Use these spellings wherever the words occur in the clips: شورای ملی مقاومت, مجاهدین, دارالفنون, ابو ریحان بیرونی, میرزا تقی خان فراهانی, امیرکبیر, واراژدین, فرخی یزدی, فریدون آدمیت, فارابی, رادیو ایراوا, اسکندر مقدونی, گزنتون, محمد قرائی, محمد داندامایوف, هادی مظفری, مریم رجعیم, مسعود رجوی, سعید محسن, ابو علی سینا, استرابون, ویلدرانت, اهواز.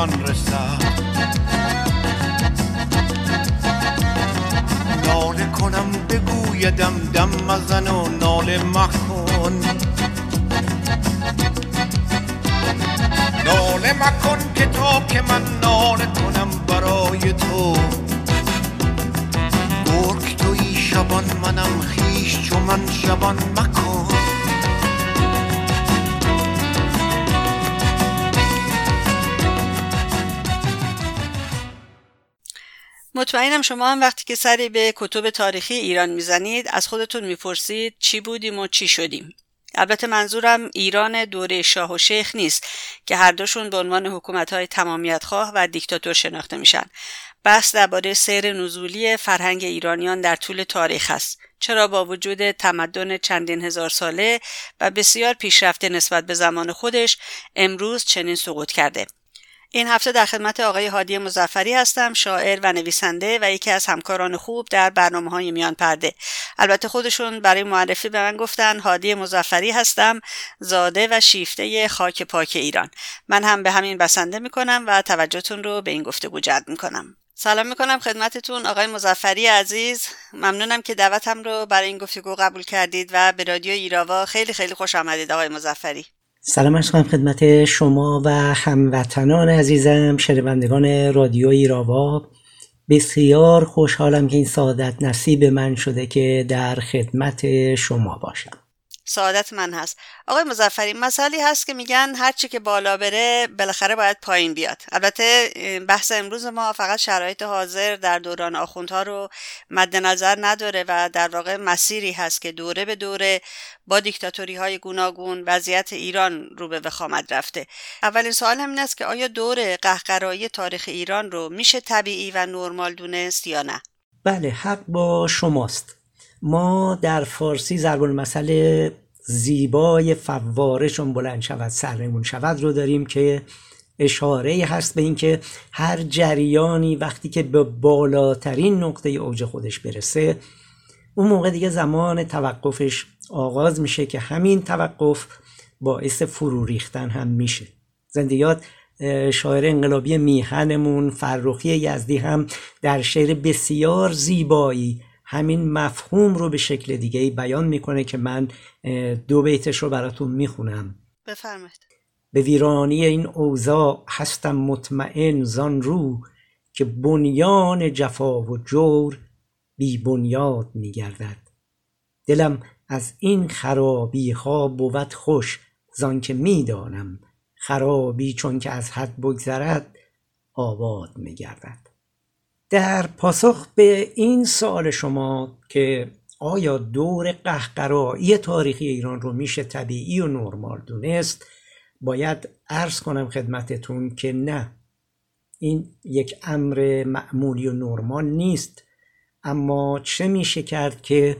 ایمان رسد، ناله کنم بگویدم دم مزن و ناله مکن، ناله مکن که تا که من ناله کنم برای تو، گرگ توی شبان منم خیش چو من شبان مکن. مطمئنم شما هم وقتی که سری به کتب تاریخی ایران میزنید از خودتون میپرسید چی بودیم و چی شدیم. البته منظورم ایران دوره شاه و شیخ نیست که هر دوشون به عنوان حکومت‌های تمامیت‌خواه و دیکتاتور شناخته میشن. بحث درباره سیر نزولی فرهنگ ایرانیان در طول تاریخ است. چرا با وجود تمدن چندین هزار ساله و بسیار پیشرفته نسبت به زمان خودش امروز چنین سقوط کرده. این هفته در خدمت آقای هادی مظفری هستم، شاعر و نویسنده و یکی از همکاران خوب در برنامه‌های میان پرده. البته خودشون برای معرفی به من گفتن هادی مظفری هستم، زاده و شیفته خاک پاک ایران. من هم به همین بسنده میکنم و توجهتون رو به این گفتگو جلب میکنم. سلام میکنم خدمتتون آقای مظفری عزیز، ممنونم که دعوتم رو برای این گفتگو قبول کردید و به رادیو ایراوا خیلی خوش آمدید آقای مظفری. سلام عرض می‌کنم خدمت شما و هموطنان عزیزم شنوندگان رادیو ایراوا. بسیار خوشحالم که این سعادت نصیب من شده که در خدمت شما باشم. سعادت من هست. آقای مظفری، مثالی هست که میگن هر چی که بالا بره بالاخره باید پایین بیاد. البته بحث امروز ما فقط شرایط حاضر در دوران آخوندها رو مد نظر نداره و در واقع مسیری هست که دوره به دوره با دیکتاتوری‌های گوناگون وضعیت ایران رو به وخامت رفته. اولین سوال همین است که آیا دور قهقرایی تاریخ ایران رو میشه طبیعی و نرمال دونست یا نه؟ بله، حق با شماست. ما در فارسی ضرب المثل زیبای فواره چون بلند شود سرمون شود رو داریم که اشاره هست به این که هر جریانی وقتی که به بالاترین نقطه اوج خودش برسه اون موقع دیگه زمان توقفش آغاز میشه که همین توقف باعث فرو ریختن هم میشه. زنده یاد شاعر انقلابی میهنمون فرخی یزدی هم در شعر بسیار زیبایی همین مفهوم رو به شکل دیگه‌ای بیان میکنه که من دو بیتش رو براتون میخونم. بفرمایید. به ویرانی این اوضاع هستم مطمئن زان رو که بنیان جفا و جور بی بنیاد میگردد. دلم از این خرابی ها بود خوش زان که میدانم خرابی چون که از حد بگذرد آباد میگردد. در پاسخ به این سوال شما که آیا دور قهقرایی تاریخی ایران رو میشه طبیعی و نرمال دونست، باید عرض کنم خدمتتون که نه، این یک امر معمولی و نرمال نیست. اما چه میشه کرد که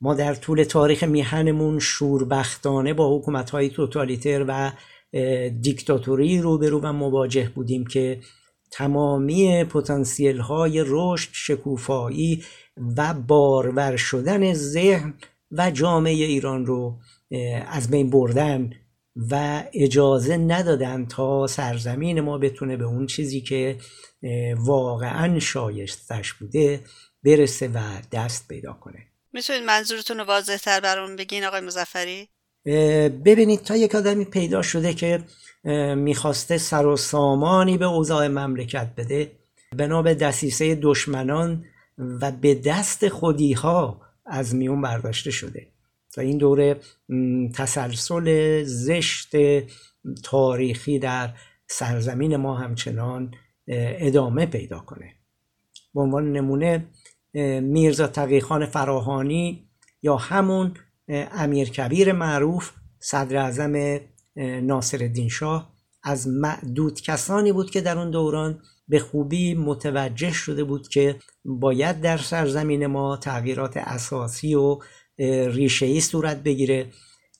ما در طول تاریخ میهنمون شوربختانه با حکومت‌های توتالیتر و دیکتاتوری روبرو و مواجه بودیم که تمامی پتانسیل های رشد، شکوفایی و بارور شدن ذهن و جامعه ایران رو از بین بردن و اجازه ندادن تا سرزمین ما بتونه به اون چیزی که واقعا شایستش بوده برسه و دست پیدا کنه. میتونید منظورتون رو واضح تر برام بگین آقای مظفری؟ ببینید، تا یک آدمی پیدا شده که میخواسته سر و سامانی به اوضاع مملکت بده، بنا به دسیسه دشمنان و به دست خودیها از میون برداشته شده. تا این دوره تسلسل زشت تاریخی در سرزمین ما همچنان ادامه پیدا کنه. به عنوان نمونه میرزا تقی خان فراهانی یا همون امیرکبیر معروف صدراعظم نصرالدین شاه از معدود کسانی بود که در اون دوران به خوبی متوجه شده بود که باید در سرزمین ما تغییرات اساسی و ریشه‌ای صورت بگیره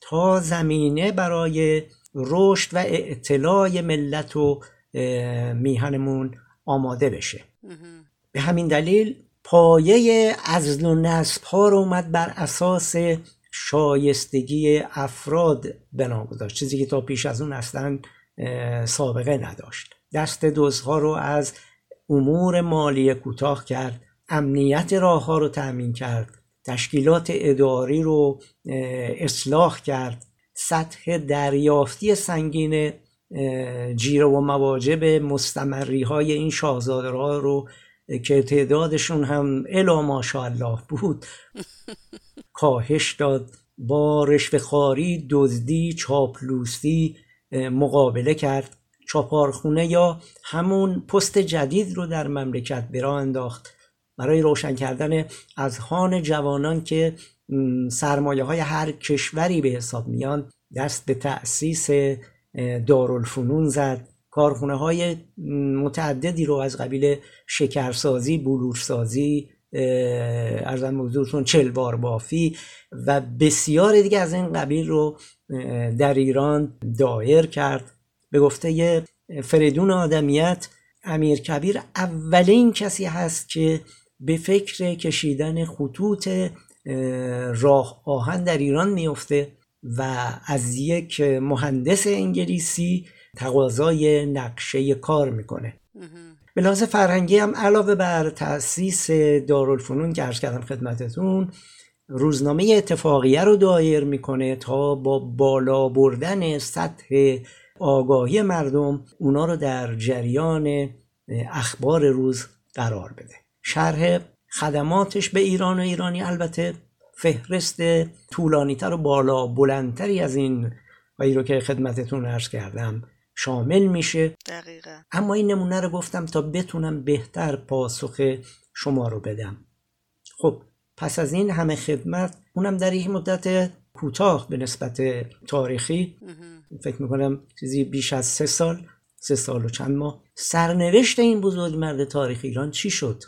تا زمینه برای رشد و اعتلاع ملت و میهنمون آماده بشه. به همین دلیل پایه عزل و نصب ها رو اومد بر اساس شایستگی افراد بنا گذاشت، چیزی که تا پیش از اون اصلا سابقه نداشت. دست دزدها رو از امور مالی کوتاه کرد، امنیت راهها رو تأمین کرد، تشکیلات اداری رو اصلاح کرد، سطح دریافتی سنگین جیره و مواجب مستمری های این شاهزاده را رو که تعدادشون هم الا ماشاءالله بود کاهش داد، با رشوه‌خواری، دزدی، چاپلوسی مقابله کرد، چاپارخونه یا همون پست جدید رو در مملکت به راه انداخت برای روشن کردن اذهان جوانان که سرمایه‌های هر کشوری به حساب میان. دست به تأسیس دارالفنون زد، کارخانه‌های متعددی رو از قبیل شکرسازی، بلورسازی، ارزن موضوعشون چلوار بافی و بسیار دیگه از این قبیل رو در ایران دایر کرد. به گفته فریدون آدمیت، امیرکبیر اولین کسی هست که به فکر کشیدن خطوط راه آهن در ایران میفته و از یک مهندس انگلیسی تقاضای نقشه کار میکنه. به لحاظ فرهنگی هم علاوه بر تأسیس دارالفنون که عرض کردم خدمتتون، روزنامه اتفاقیه رو دایر میکنه تا با بالا بردن سطح آگاهی مردم اونا رو در جریان اخبار روز قرار بده. شرح خدماتش به ایران و ایرانی، البته فهرست طولانی تر و بالا بلندتری از این وایی رو که خدمتتون عرض کردم شامل میشه. دقیقا. اما این نمونه رو گفتم تا بتونم بهتر پاسخ شما رو بدم. خب پس از این همه خدمت، اونم در این مدت کوتاه به نسبت تاریخی فکر میکنم چیزی بیش از 3 سال، 3 سال و چند ماه، سرنوشت این بزرگمرد تاریخ ایران چی شد؟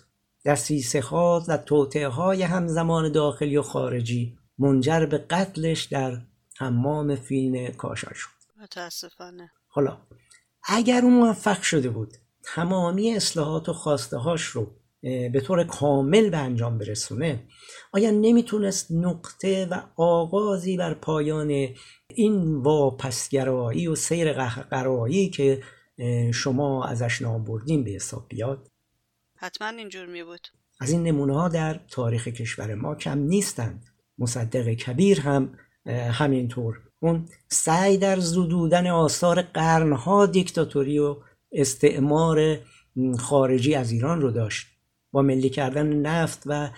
دسیسه ها و توطئه های همزمان داخلی و خارجی منجر به قتلش در حمام فین کاشان شد. متاسفانه. حالا اگر اون موفق شده بود تمامی اصلاحات و خواسته هاش رو به طور کامل به انجام برسونه، آیا نمیتونست نقطه و آغازی بر پایان این واپسگرایی و سیر قهرقرایی که شما ازش نام بردین به حساب بیاد؟ حتما اینجور می بود. از این نمونه ها در تاریخ کشور ما کم نیستند. مصدق کبیر هم همینطور. اون سعی در زدودن آثار قرنها دیکتاتوری و استعمار خارجی از ایران رو داشت. با ملی کردن نفت و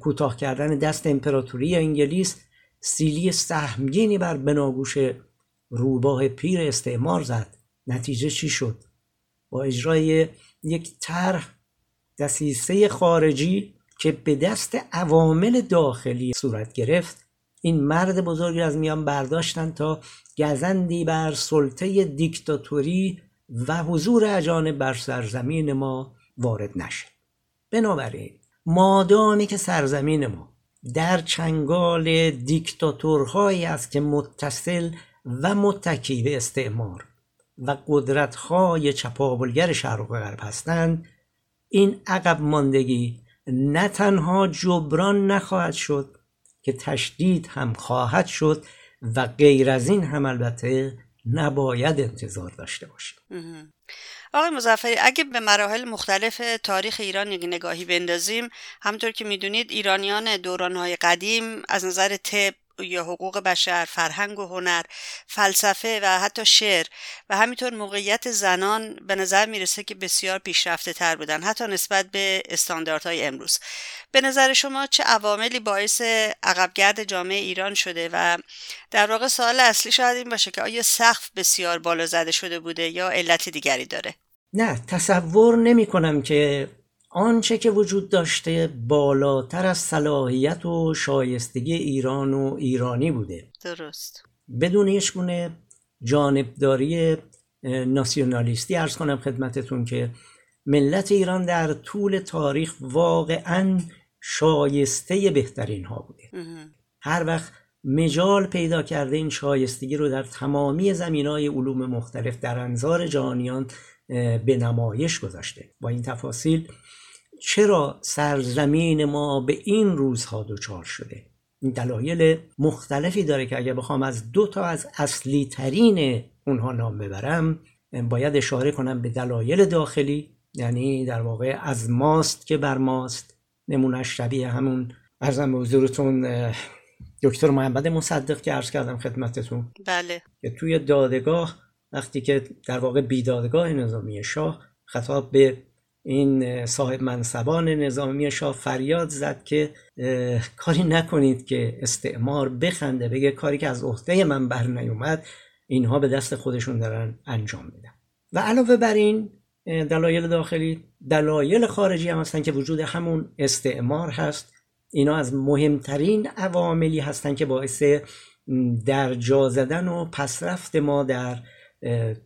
کوتاه کردن دست امپراتوری انگلیس سیلی سهمگینی بر بناگوش روباه پیر استعمار زد. نتیجه چی شد؟ با اجرای یک طرح دسیسه خارجی که به دست عوامل داخلی صورت گرفت، این مرد بزرگی از میان برداشتن تا گزندی بر سلطه دیکتاتوری و حضور اجانب بر سرزمین ما وارد نشه. بنابراین مادامی که سرزمین ما در چنگال دیکتاتورهایی است که متصل و متکی به استعمار و قدرت‌های چپاولگر شرق و غرب هستند، این عقب ماندگی نه تنها جبران نخواهد شد که تشدید هم خواهد شد و غیر از این هم البته نباید انتظار داشته باشیم. آقای مظفری، اگه به مراحل مختلف تاریخ ایران یک نگاهی بندازیم، همونطور که میدونید ایرانیان دورانهای قدیم از نظر طب یا حقوق بشر، فرهنگ و هنر، فلسفه و حتی شعر و همینطور موقعیت زنان به نظر میرسه که بسیار پیشرفته تر بودن حتی نسبت به استانداردهای امروز. به نظر شما چه عواملی باعث عقبگرد جامعه ایران شده و در واقع سوال اصلی شاید این باشه که آیا سقف بسیار بالا زده شده بوده یا علت دیگری داره؟ نه، تصور نمی کنم که آنچه که وجود داشته بالاتر از صلاحیت و شایستگی ایران و ایرانی بوده. درست. بدون هیچ گونه جانبداری ناسیونالیستی عرض کنم خدمتتون که ملت ایران در طول تاریخ واقعاً شایسته بهترین ها بوده. هر وقت مجال پیدا کرده این شایستگی رو در تمامی زمینای علوم مختلف در انظار جهانیان به نمایش گذاشته. با این تفاصیل چرا سرزمین ما به این روزها دچار شده؟ این دلایل مختلفی داره که اگه بخوام از 2 تا از اصلی ترین اونها نام ببرم، باید اشاره کنم به دلایل داخلی، یعنی در واقع از ماست که بر ماست. نمونش شبیه همون عرضم به حضورتون دکتر محمد مصدق که عرض کردم خدمتتون، بله، که توی دادگاه وقتی که در واقع بیدادگاه نظامی شاه خطاب به این صاحب منصبان نظامی شاه فریاد زد که کاری نکنید که استعمار بخنده بگه کاری که از عهده من بر نیومد اینها به دست خودشون دارن انجام میدن. و علاوه بر این دلایل داخلی، دلایل خارجی هم هستن که وجود همون استعمار هست. اینا از مهمترین عواملی هستن که باعث درجا زدن و پسرفت ما در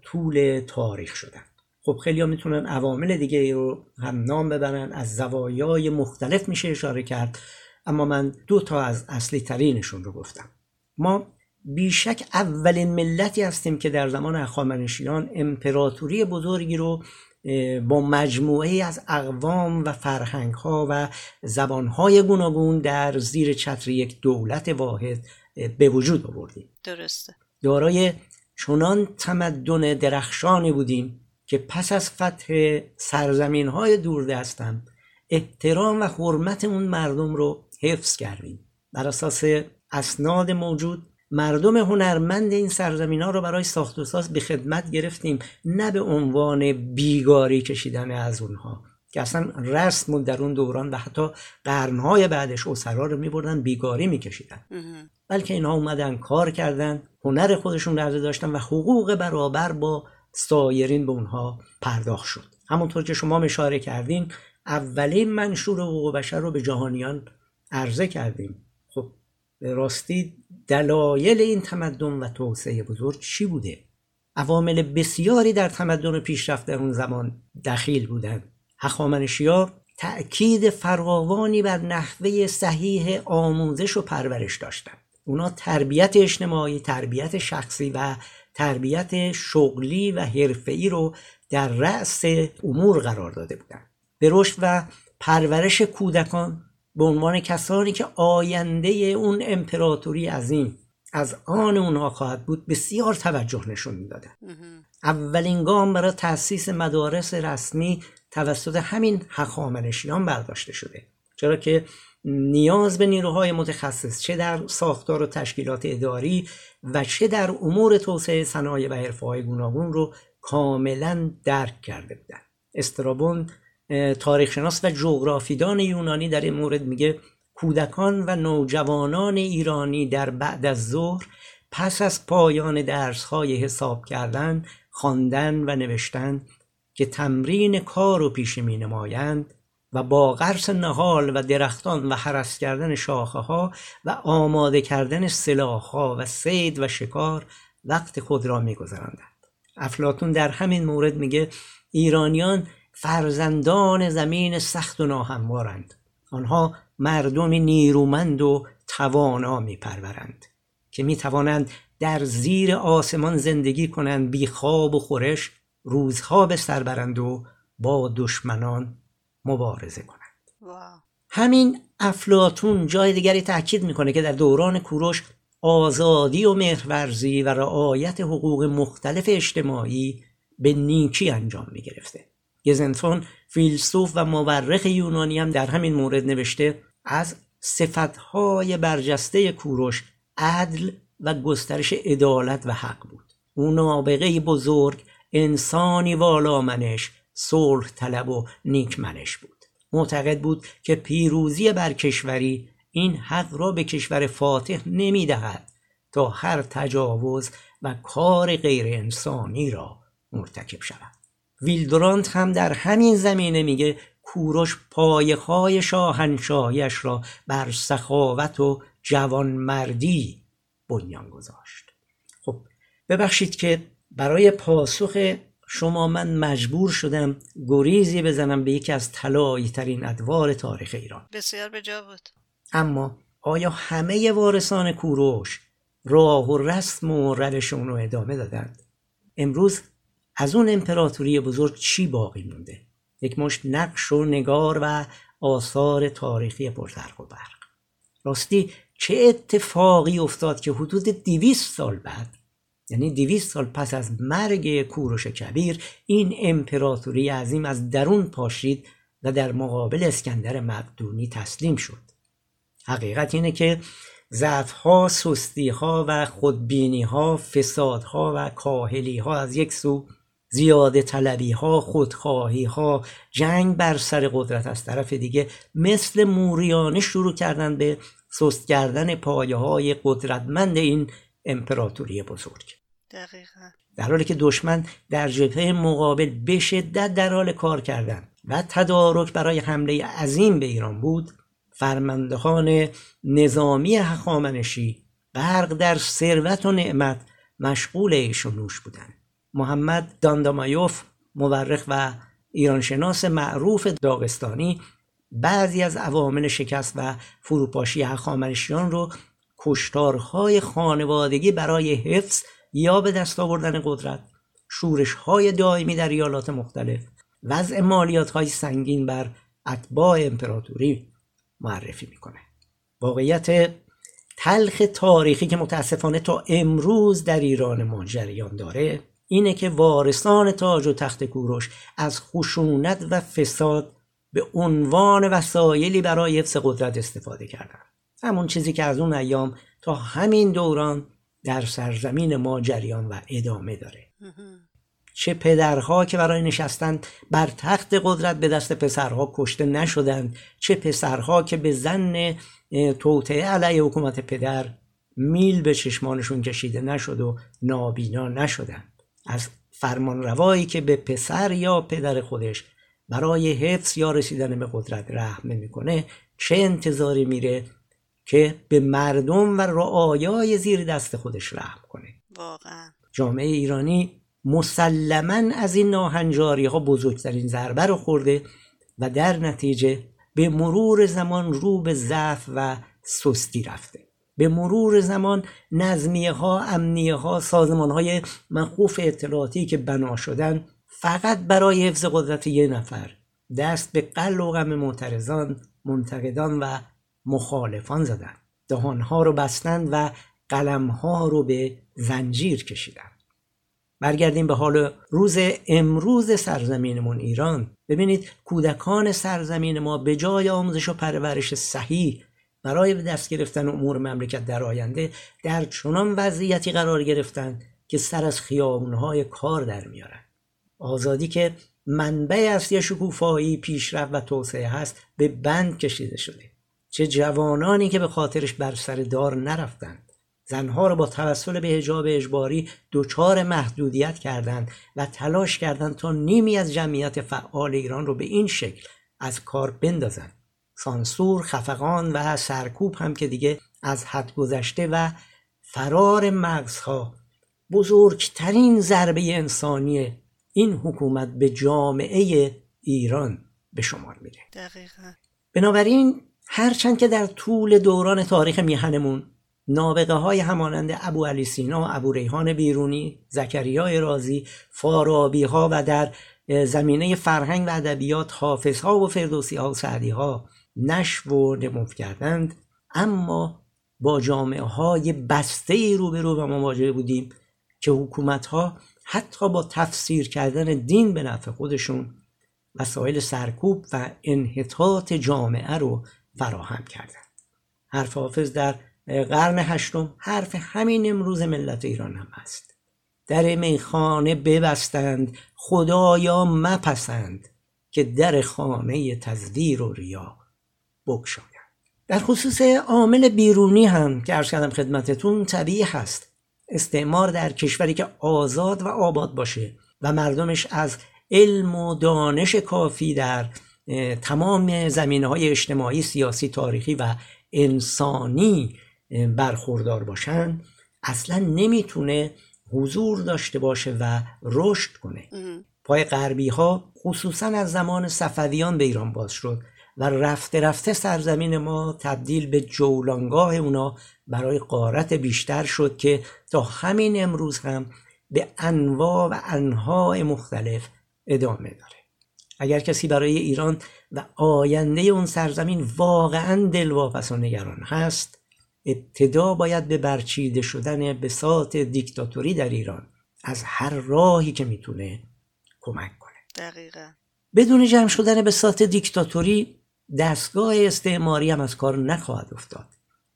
طول تاریخ شدن. خب خیلی ها میتونن عوامل دیگه رو هم نام ببرن، از زوایای مختلف میشه اشاره کرد، اما من دو تا از اصلی ترینشون رو گفتم. ما بیشک اولین ملتی هستیم که در زمان هخامنشیان امپراتوری بزرگی رو با مجموعه از اقوام و فرهنگ‌ها و زبان‌های گوناگون در زیر چتر یک دولت واحد به وجود آوردیم. درسته. دارای چنان تمدن درخشانی بودیم که پس از فتح سرزمین‌های دوردستم احترام و حرمت اون مردم رو حفظ کردیم. بر اساس اسناد موجود مردم هنرمند این سرزمین‌ها رو برای ساخت و ساز به خدمت گرفتیم، نه به عنوان بیگاری کشیدن از اونها که اصلا رسم در اون دوران و حتی قرن‌های بعدش اسرا رو می‌بردن بیگاری می‌کشیدن، بلکه اینها اومدن کار کردن، هنر خودشون رو داشتن و حقوق برابر با سایرین به اونها پرداخت شد. همونطور که شما اشاره کردین اولین منشور حقوق بشر رو به جهانیان عرضه کردیم. خب راستی دلایل این تمدن و توسعه بزرگ چی بوده؟ عوامل بسیاری در تمدن پیشرفت در اون زمان دخیل بودند. هخامنشی‌ها تأکید فراوانی بر نحوه صحیح آموزش و پرورش داشتند. اونا تربیت اجتماعی، تربیت شخصی و تربیت شغلی و حرفه‌ای رو در رأس امور قرار داده بودند. به رشد و پرورش کودکان به عنوان کسانی که آینده اون امپراتوری عظیم از آن اونها خواهد بود بسیار توجه نشون میدادن. اولین گام برای تأسیس مدارس رسمی توسط همین هخامنشیان برداشته شده، چرا که نیاز به نیروهای متخصص چه در ساختار و تشکیلات اداری و چه در امور توسعه صنایع و حرفه‌های گوناگون رو کاملا درک کرده بودن. استرابون تاریخشناس و جغرافیدان یونانی در این مورد میگه کودکان و نوجوانان ایرانی در بعد از ظهر پس از پایان درس‌های حساب کردن، خواندن و نوشتن که تمرین کار رو پیش می نمایند و با غرس نهال و درختان و هرس کردن شاخه‌ها و آماده کردن سلاح‌ها و صید و شکار وقت خود را می‌گذراندند. افلاطون در همین مورد میگه ایرانیان فرزندان زمین سخت و ناهموارند، آنها مردم نیرومند و توانا میپرورند که میتوانند در زیر آسمان زندگی کنند، بی خواب و خورش روزها به سر برند و با دشمنان مبارزه کنند. واو. همین افلاطون جای دیگری تاکید میکنه که در دوران کوروش آزادی و مهرورزی و رعایت حقوق مختلف اجتماعی به نیکی انجام میگرفته. گزنتون فیلسوف و مورخ یونانی هم در همین مورد نوشته از صفتهای برجسته کوروش عدل و گسترش عدالت و حق بود. او نابغه بزرگ، انسانی والامنش، صلح طلب و نیکمنش بود. معتقد بود که پیروزی بر کشوری این حق را به کشور فاتح نمی دهد تا هر تجاوز و کار غیر انسانی را مرتکب شود. ویلدرانت هم در همین زمینه میگه کوروش پایه‌های شاهنشاهیش را بر سخاوت و جوانمردی بنیان گذاشت. خب ببخشید که برای پاسخ شما من مجبور شدم گریزی بزنم به یکی از طلایی‌ترین ادوار تاریخ ایران. بسیار به جا بود. اما آیا همه وارثان کوروش راه و رسم و روششون رو ادامه دادند؟ امروز از اون امپراتوری بزرگ چی باقی مونده؟ یک مشت نقش و نگار و آثار تاریخی پرزرق و برق. راستی چه اتفاقی افتاد که حدود 200 سال بعد یعنی 200 سال پس از مرگ کوروش کبیر این امپراتوری عظیم از درون پاشید و در مقابل اسکندر مقدونی تسلیم شد. حقیقت اینه که ضعف‌ها، سستی‌ها و خودبینی‌ها، فسادها و کاهلی‌ها از یک سو، زیاده طلبی‌ها، خودخواهی‌ها، جنگ بر سر قدرت از طرف دیگه مثل موریانه شروع کردن به سست کردن پایه‌های قدرتمند این امپراتوری بزرگ. دقیقاً. در حالی که دشمن در جبهه مقابل به شدت در حال کار کردن و تدارک برای حمله عظیم به ایران بود، فرماندهان نظامی هخامنشی برق در ثروت و نعمت مشغول عیش و نوش بودند. محمد داندامایوف، مورخ و ایرانشناس معروف داغستانی، بعضی از عوامل شکست و فروپاشی هخامنشیان رو کشتارهای خانوادگی برای حفظ یا به دست آوردن قدرت، شورش‌های دائمی در ایالات مختلف، وضع مالیات‌های سنگین بر اتباع امپراتوری معرفی میکنه. واقعیت تلخ تاریخی که متاسفانه تا امروز در ایران ما جریان داره اینه که وارثان تاج و تخت کوروش از خشونت و فساد به عنوان وسایلی برای حفظ قدرت استفاده کردن. همون چیزی که از اون ایام تا همین دوران در سرزمین ما جریان و ادامه داره. چه پدرها که برای نشستن بر تخت قدرت به دست پسرها کشته نشدند، چه پسرها که به ظن توطئه علیه حکومت پدر میل به چشمانشون کشیده نشد و نابینا نشدند. از فرمانروایی که به پسر یا پدر خودش برای حفظ یا رسیدن به قدرت رحم میکنه چه انتظاری میره که به مردم و رعایای زیر دست خودش رحم کنه. واقعا جامعه ایرانی مسلماً از این ناهنجاری‌ها بزرگترین ضربه رو خورده و در نتیجه به مرور زمان رو به ضعف و سستی رفته. به مرور زمان نظمیه‌ها، امنیه‌ها، سازمان‌های منخوف اطلاعاتی که بنا شدن فقط برای حفظ قدرت یک نفر، دست به قل و غم معترضان، منتقدان و مخالفان زدند. دهان‌ها رو بستند و قلم‌ها رو به زنجیر کشیدند. برگردیم به حال روز امروز سرزمینمون ایران. ببینید کودکان سرزمین ما به جای آموزش و پرورش صحیح برای به دست گرفتن امور مملکت در آینده در چنان وضعیتی قرار گرفتن که سر از خیابون‌های کار در میارن. آزادی که منبع اصلی شکوفایی، پیشرفت و توسعه هست به بند کشیده شده. چه جوانانی که به خاطرش بر سر دار نرفتند، زنها رو با توسل به حجاب اجباری دوچار محدودیت کردند و تلاش کردند تا نیمی از جمعیت فعال ایران رو به این شکل از کار بندازند. سانسور، خفقان و سرکوب هم که دیگه از حد گذشته و فرار مغزها بزرگترین ضربه انسانی این حکومت به جامعه ایران به شمار میره. دقیقاً. بنابراین هرچند که در طول دوران تاریخ میهنمون نابغه های همانند ابو علی سینا، ابو ریحان بیرونی، زکریای رازی، فارابی ها و در زمینه فرهنگ و ادبیات حافظ ها و فردوسی ها و سعدی ها نشو و نمو کردند، اما با جامعه های بسته روبرو و مواجه بودیم که حکومت ها حتی با تفسیر کردن دین به نفع خودشون وسایل سرکوب و انحطاط جامعه رو فراهم کردند. حرف حافظ در قرن هشتم حرف همین امروز ملت ایران هم است. در میخانه ببستند خدایا مپسند که در خانه تزویر و ریا بگشایند. در خصوص عامل بیرونی هم که عرض کردم خدمتتون طبیعی هست. استعمار در کشوری که آزاد و آباد باشه و مردمش از علم و دانش کافی در تمام زمینه‌های اجتماعی، سیاسی، تاریخی و انسانی برخوردار باشن اصلا نمیتونه حضور داشته باشه و رشد کنه. پای غربی ها خصوصا از زمان صفویان به ایران باز شد و رفته رفته سرزمین ما تبدیل به جولانگاه اونا برای غارت بیشتر شد که تا همین امروز هم به انواع و انواع مختلف ادامه داره. اگر کسی برای ایران و آینده اون سرزمین واقعا دلواپس و نگران هست، ابتدا باید به برچیده شدن بساط دیکتاتوری در ایران از هر راهی که میتونه کمک کنه. دقیقاً. بدون جمع شدن بساط دیکتاتوری دستگاه استعماری هم از کار نخواهد افتاد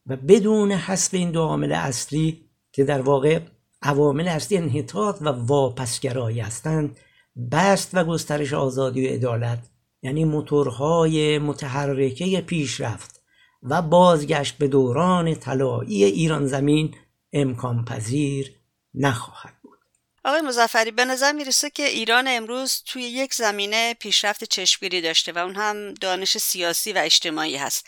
و بدون حسب این دو عامل اصلی که در واقع عوامل اصلی انحطاط و واپسگرایی هستند، بست و گسترش آزادی و عدالت، یعنی موتورهای متحرکه پیشرفت و بازگشت به دوران طلایی ایران زمین امکان پذیر نخواهد بود. آقای مظفری، به نظر میرسه که ایران امروز توی یک زمینه پیشرفت چشمگیری داشته و اون هم دانش سیاسی و اجتماعی هست.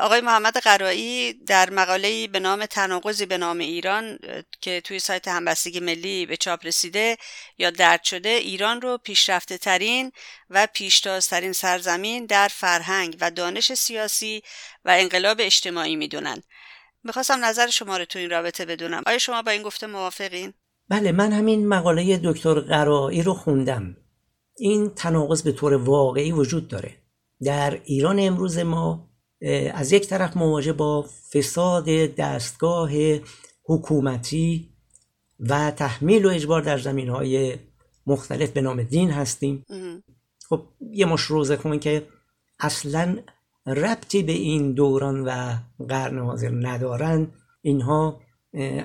آقای محمد قرائی در مقاله‌ای به نام تناقضی به نام ایران که توی سایت همبستگی ملی به چاپ رسیده یا درج شده، ایران رو پیشرفته‌ترین و پیشتازترین سرزمین در فرهنگ و دانش سیاسی و انقلاب اجتماعی میدونن. میخواستم نظر شما رو تو این رابطه بدونم. آیا شما با این گفته موافقین؟ بله، من همین مقاله دکتر قرائی رو خوندم. این تناقض به طور واقعی وجود داره. در ایران امروز ما از یک طرف مواجه با فساد دستگاه حکومتی و تحمیل و اجبار در زمینهای مختلف به نام دین هستیم. خب یه مش روزه کنیم که اصلاً ربطی به این دوران و قرن حاضر ندارن. اینها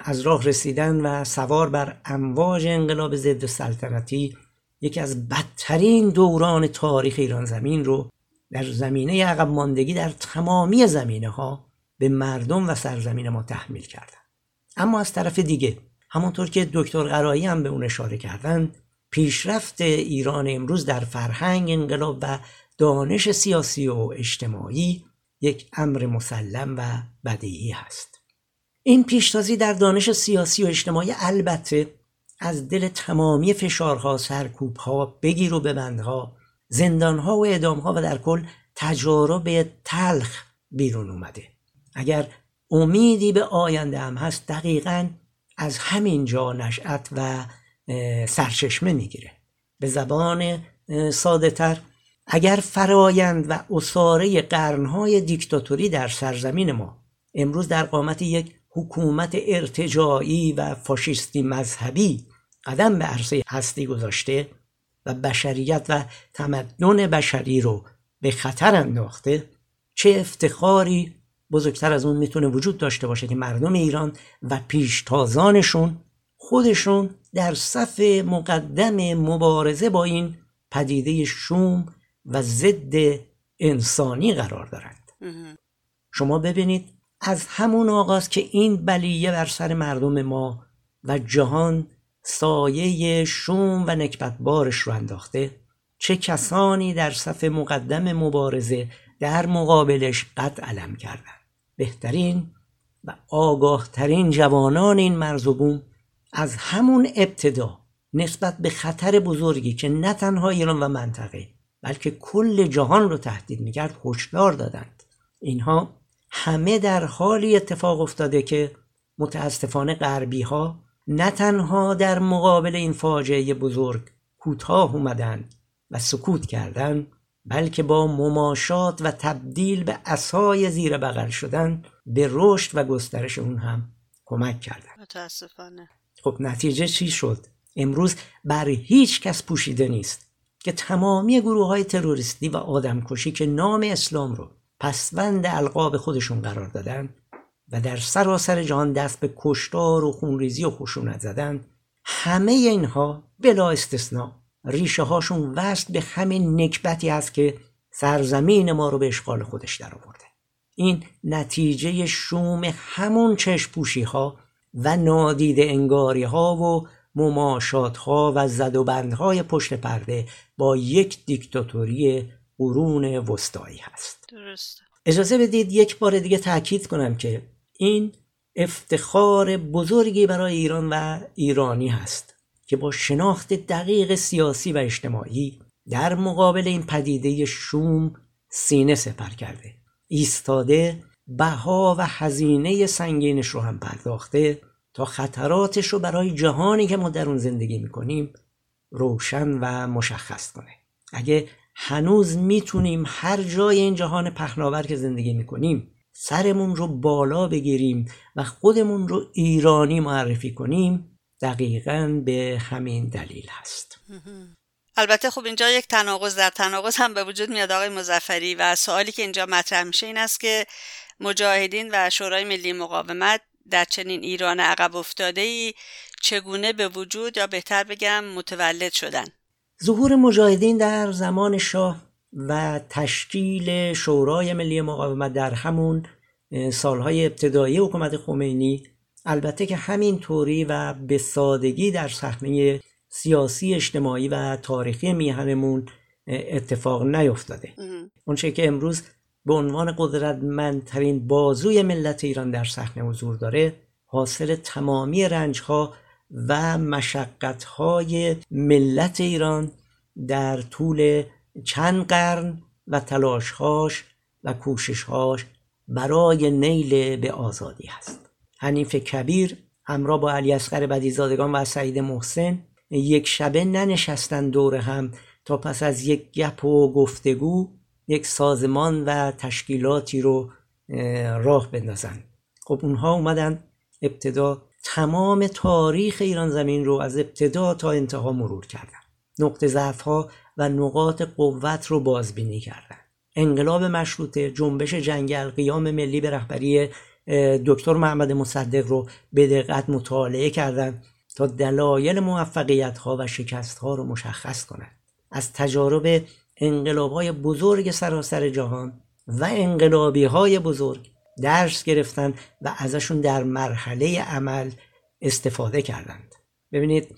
از راه رسیدن و سوار بر امواج انقلاب ضد سلطنتی یکی از بدترین دوران تاریخ ایران زمین رو در زمینه عقب ماندگی در تمامی زمینه‌ها به مردم و سرزمین ما تحمیل کردن. اما از طرف دیگه، همونطور که دکتر قرائی هم به اون اشاره کردن، پیشرفت ایران امروز در فرهنگ، انقلاب و دانش سیاسی و اجتماعی یک امر مسلم و بدیهی هست. این پیشتازی در دانش سیاسی و اجتماعی البته از دل تمامی فشارها، سرکوبها، بگیر و ببندها، زندانها و اعدامها و در کل تجارب تلخ بیرون اومده. اگر امیدی به آینده هم هست، دقیقاً از همین جا نشأت و سرچشمه میگیره. به زبان ساده تر، اگر فرایند و عصاره قرنهای دیکتاتوری در سرزمین ما امروز در قامت یک حکومت ارتجاعی و فاشیستی مذهبی قدم به عرصه هستی گذاشته و بشریت و تمدن بشری رو به خطر انداخته، چه افتخاری بزرگتر از اون میتونه وجود داشته باشه که مردم ایران و پیشتازانشون خودشون در صف مقدم مبارزه با این پدیده شوم و ضد انسانی قرار دارند. شما ببینید، از همون آغاز که این بلیه بر سر مردم ما و جهان سایه شوم و نکبت بارش رو انداخته، چه کسانی در صف مقدم مبارزه در مقابلش قد علم کردن. بهترین و آگاهترین جوانان این مرز و بوم از همون ابتدا نسبت به خطر بزرگی که نه تنها ایران و منطقه بلکه کل جهان رو تهدید میکرد هشدار دادند. اینها همه در حالی اتفاق افتاده که متاسفانه غربی ها نه تنها در مقابل این فاجعه بزرگ کوتاه اومدن و سکوت کردن، بلکه با مماشات و تبدیل به عصای زیر بغل شدن به رشد و گسترش اون هم کمک کردن. متاسفانه. خب نتیجه چی شد؟ امروز بر هیچ کس پوشیده نیست که تمامی گروه‌های تروریستی و آدمکشی که نام اسلام رو پسوند القاب خودشون قرار دادن و در سراسر جهان دست به کشتار و خونریزی و خشونت زدن، همه اینها بلا استثناء ریشه هاشون وصل به همین نکبتی است که سرزمین ما رو به اشغال خودش در آورده. این نتیجه شوم همون چشم‌پوشی ها و نادیده انگاری ها و مماشات ها و زد و بندهای پشت پرده با یک دیکتاتوری قرون وسطایی هست. درست. اجازه بدید یک بار دیگه تأکید کنم که این افتخار بزرگی برای ایران و ایرانی هست که با شناخت دقیق سیاسی و اجتماعی در مقابل این پدیده شوم سینه سپر کرده، ایستاده، بها و هزینه سنگینش رو هم پرداخته تا خطراتش رو برای جهانی که ما در اون زندگی میکنیم روشن و مشخص کنه. اگه هنوز میتونیم هر جای این جهان پهناور که زندگی میکنیم سرمون رو بالا بگیریم و خودمون رو ایرانی معرفی کنیم دقیقاً به همین دلیل هست. البته خب اینجا یک تناقض در تناقض هم به وجود میاد آقای مظفری، و سوالی که اینجا مطرح میشه این است که مجاهدین و شورای ملی مقاومت در چنین ایران عقب افتاده‌ای چگونه به وجود یا بهتر بگم متولد شدن؟ ظهور مجاهدین در زمان شاه و تشکیل شورای ملی مقاومت در همون سالهای ابتدایی حکومت خمینی، البته که همین طوری و به سادگی در صحنه سیاسی، اجتماعی و تاریخی میهنمون اتفاق نیفتاده. اونچه که امروز به عنوان قدرتمندترین بازوی ملت ایران در صحنه حضور داره، حاصل تمامی رنجها و مشقتهای ملت ایران در طول چند قرن و تلاشهاش و کوششهاش برای نیل به آزادی هست. حنیف کبیر همراه با علی اصغر بدیزادگان و سعید محسن یک شبه ننشستن دور هم تا پس از یک گپ و گفتگو یک سازمان و تشکیلاتی رو راه بندازن. خب اونها اومدن ابتدا تمام تاریخ ایران زمین رو از ابتدا تا انتها مرور کردن، نقطه ضعف‌ها و نقاط قوت رو بازبینی کردن. انقلاب مشروطه، جنبش جنگل، قیام ملی به رهبری دکتر محمد مصدق رو به دقت مطالعه کردن تا دلایل موفقیت‌ها و شکست‌ها رو مشخص کنند. از تجارب انقلاب‌های بزرگ سراسر جهان و انقلابی‌های بزرگ درس گرفتن و ازشون در مرحله عمل استفاده کردند. ببینید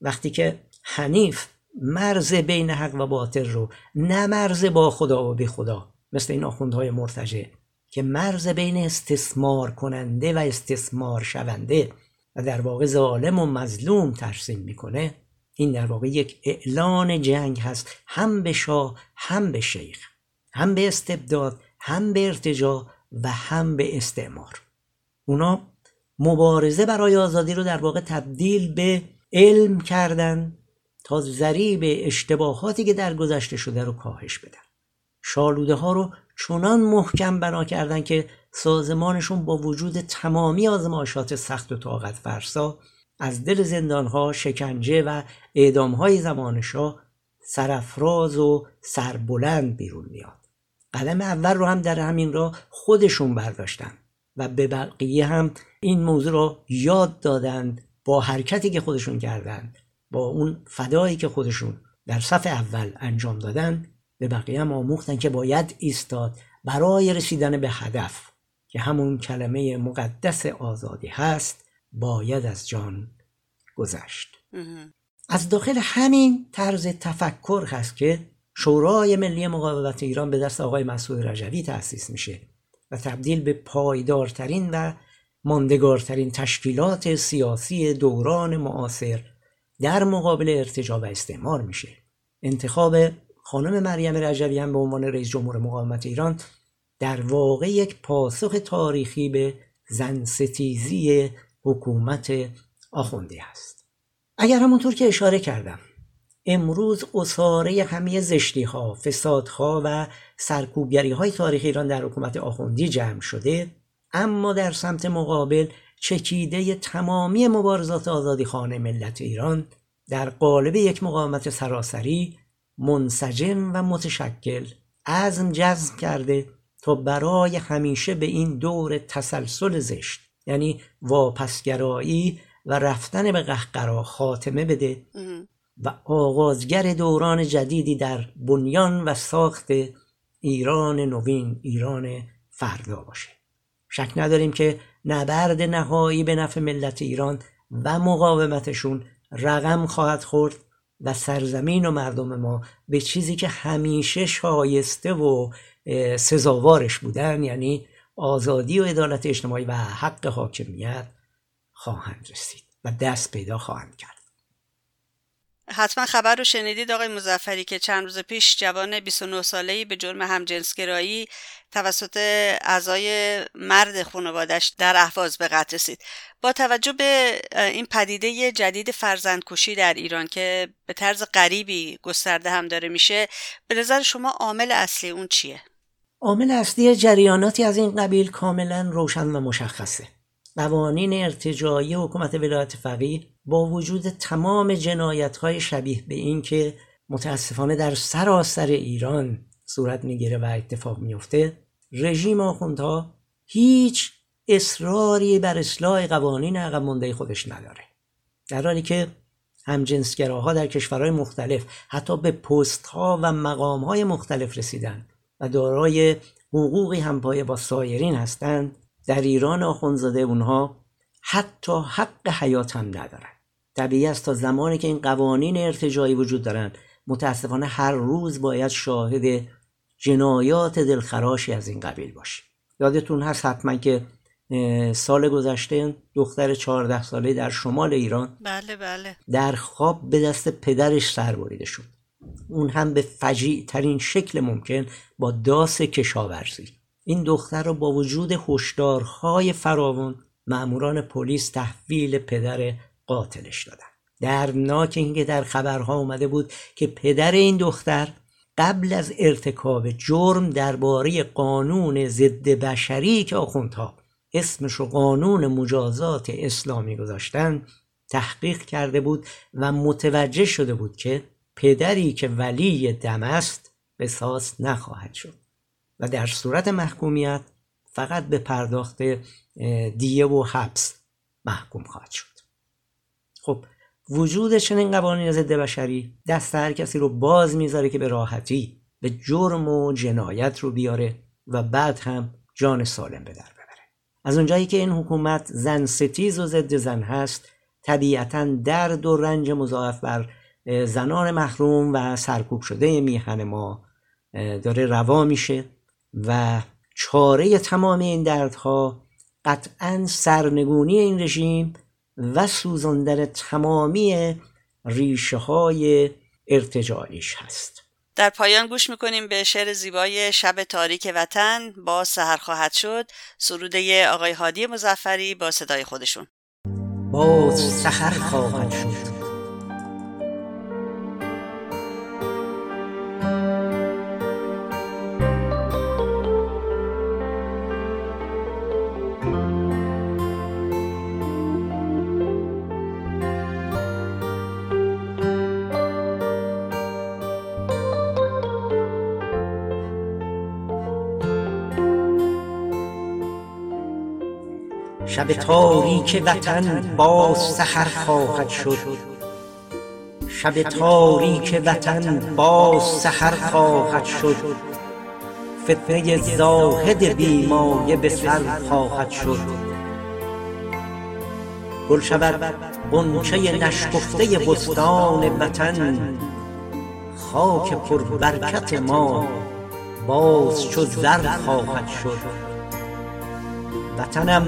وقتی که حنیف مرز بین حق و باطل رو، نه مرز با خدا و بی خدا مثل این آخوندهای مرتجع که مرز بین استثمار کننده و استثمار شونده و در واقع ظالم و مظلوم ترسیم میکنه، این در واقع یک اعلان جنگ هست، هم به شاه، هم به شیخ، هم به استبداد، هم به ارتجاع و هم به استعمار. اونا مبارزه برای آزادی رو در واقع تبدیل به علم کردن تا ضریب اشتباهاتی که در گذشته شده رو کاهش بدن. شالوده ها رو چنان محکم بنا کردن که سازمانشون با وجود تمامی آزمایشات سخت و طاقت فرسا از دل زندانها، شکنجه و اعدامهای زمان شاه سرافراز و سربلند بیرون میاد. قدم اول رو هم در همین راه خودشون برداشتن و به بقیه هم این موضوع را یاد دادند، با حرکتی که خودشون کردند، با اون فدایی که خودشون در صف اول انجام دادن، به بقیه هم آموختن که باید ایستاد برای رسیدن به هدف که همون کلمه مقدس آزادی هست، باید از جان گذشت. از داخل همین طرز تفکر هست که شورای ملی مقاومت ایران به دست آقای مسعود رجوی تأسیس میشه و تبدیل به پایدارترین و ماندگارترین تشکیلات سیاسی دوران معاصر در مقابل ارتجاع و استعمار میشه. انتخاب خانم مریم رجعیم هم به عنوان رئیس جمهور مقاومت ایران در واقع یک پاسخ تاریخی به زن ستیزی حکومت آخوندی است. اگر همونطور که اشاره کردم امروز عصاره همه زشتی‌ها، فسادها و سرکوبگری‌های تاریخ ایران در حکومت آخوندی جمع شده، اما در سمت مقابل چکیده تمامی مبارزات آزادیخواه ملت ایران در قالب یک مقاومت سراسری، منسجم و متشکل عزم جزم کرده تا برای همیشه به این دور تسلسل زشت، یعنی واپسگرایی و رفتن به قهقرا، خاتمه بده و آغازگر دوران جدیدی در بنیان و ساخت ایران نوین، ایران فردا باشه. شک نداریم که نبرد نهایی به نفع ملت ایران و مقاومتشون رقم خواهد خورد و سرزمین و مردم ما به چیزی که همیشه شایسته و سزاوارش بودن، یعنی آزادی و عدالت اجتماعی و حق حاکمیت، خواهند رسید و دست پیدا خواهند کرد. حتما خبر رو شنیدید آقای مظفری که چند روز پیش جوان 29 ساله‌ای به جرم همجنسگرایی توسط اعضای مرد خانواده‌اش در اهواز به قتل رسید. با توجه به این پدیده جدید فرزندکشی در ایران که به طرز غریبی گسترده هم داره میشه، به نظر شما عامل اصلی اون چیه؟ عامل اصلی جریاناتی از این قبیل کاملا روشن و مشخصه. قوانین ارتجاعی حکومت ولایت فقیه با وجود تمام جنایت‌های شبیه به این که متاسفانه در سراسر ایران صورت می‌گیره و اتفاق می‌افته، رژیم آخوندها هیچ اصراری بر اصلاح قوانین عقب مانده خودش نداره، در حالی که همجنسگراها در کشورهای مختلف حتی به پست‌ها و مقام‌های مختلف رسیدن و دارای حقوقی همپایه با سایرین هستند. در ایران آخوندزاده اونها حتی حق حیات هم ندارن. طبیعی است تا زمانی که این قوانین ارتجاعی وجود دارن، متاسفانه هر روز باید شاهد جنایات دلخراشی از این قبیل باشیم. یادتون هست حتما که سال گذشته دختر 14 ساله در شمال ایران بله در خواب به دست پدرش سر بریده شد، اون هم به فجیع ترین شکل ممکن با داس کشاورزی. این دختر رو با وجود هشدارهای فراوان ماموران پلیس تحویل پدر قاتلش دادن. دردناک اینکه در خبرها اومده بود که پدر این دختر قبل از ارتکاب جرم درباره قانون ضد بشری که آخوندها اسمش رو قانون مجازات اسلامی گذاشتن تحقیق کرده بود و متوجه شده بود که پدری که ولی دم است قصاص نخواهد شد و در صورت محکومیت فقط به پرداخت دیه و حبس محکوم خواهد شد. خب وجود چنین قوانین ضد بشری دست هر کسی رو باز میذاره که به راحتی به جرم و جنایت رو بیاره و بعد هم جان سالم به در ببره. از اونجایی که این حکومت زن ستیز و ضد زن هست، طبیعتاً درد و رنج مضاعف بر زنان محروم و سرکوب شده میهن ما داره روا میشه و چاره تمام این دردها قطعاً سرنگونی این رژیم و سوزاندن تمامی ریشه های ارتجاعیش هست. در پایان گوش میکنیم به شعر زیبای شب تاریک وطن با سحر خواهد شد، سروده آقای هادی مظفری با صدای خودشون. با سحر خواهد شد. شب تاریک وطن باز سحر خواهد شد. شب تاریک وطن باز سحر خواهد شد. فتنه زاهد بیمایه به سر خواهد شد. گل شود غنچه نشکفته بستان وطن، خاک پربرکت ما باز چو زر خواهد شد. وطنم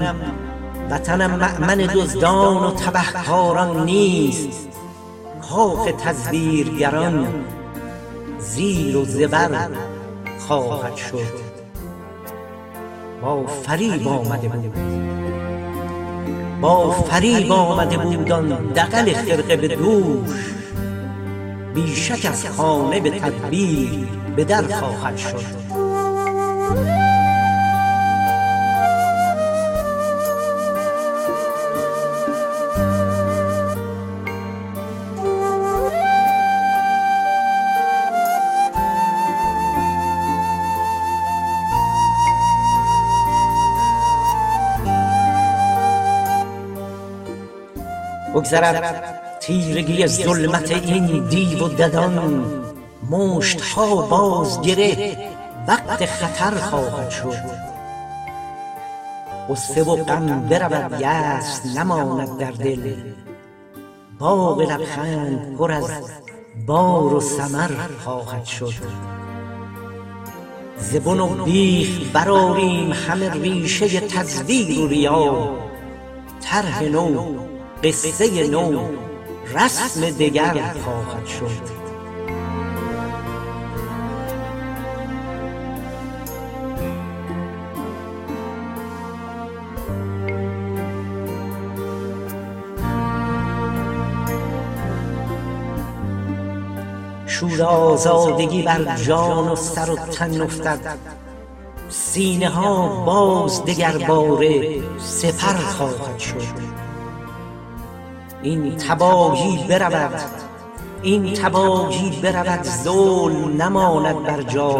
مأمن دزدان و تبهکاران نیست، کاخ تزویرگران زیر و زبر خواهد شد. با فریب آمده بود آن دغل خرقه به دوش، بیشک از خانه به تدبیر به در خواهد شد. بگذرد تیرگی ظلمت این دیو و ددان، مشتها باز گره وقت خطر خواهد شد. قصه و غم برود یأس نماند در دل، باغ لبخند پر از بار و ثمر خواهد شد. ز بن و بیخ برآریم همه ریشه تزویر و ریا، طرح نو قصه نو رسم دگر خواهد شد. شور آزادگی بر جان و سر و تن افتد، سینه ها باز دگر باره سپر خواهد شد. این تباهی برود، این تباهی برود، ظلم نماند بر جا.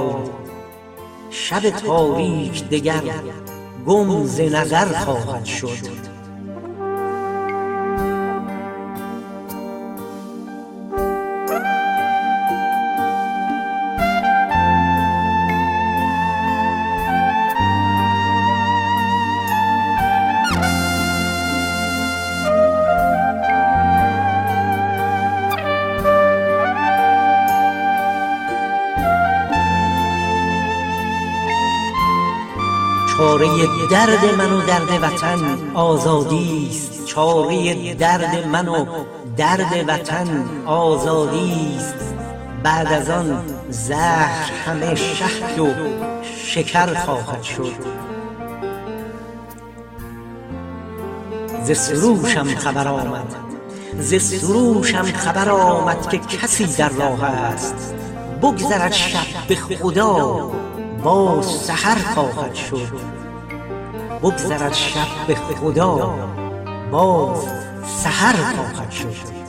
شب تاریک دگر گم ز نظر خواهد شد. چاره درد من و درد وطن آزادی است، چاره درد من و درد وطن آزادی است. بعد از آن زهر همه شهد و شکر خواهد شد. ز سروشم خبر آمد، ز سروشم خبر آمد که کسی در راه است. بگذرد شب به خدا باز سحر خواهد شد. بگذرد شب به خدا باز سحر خواهد شد.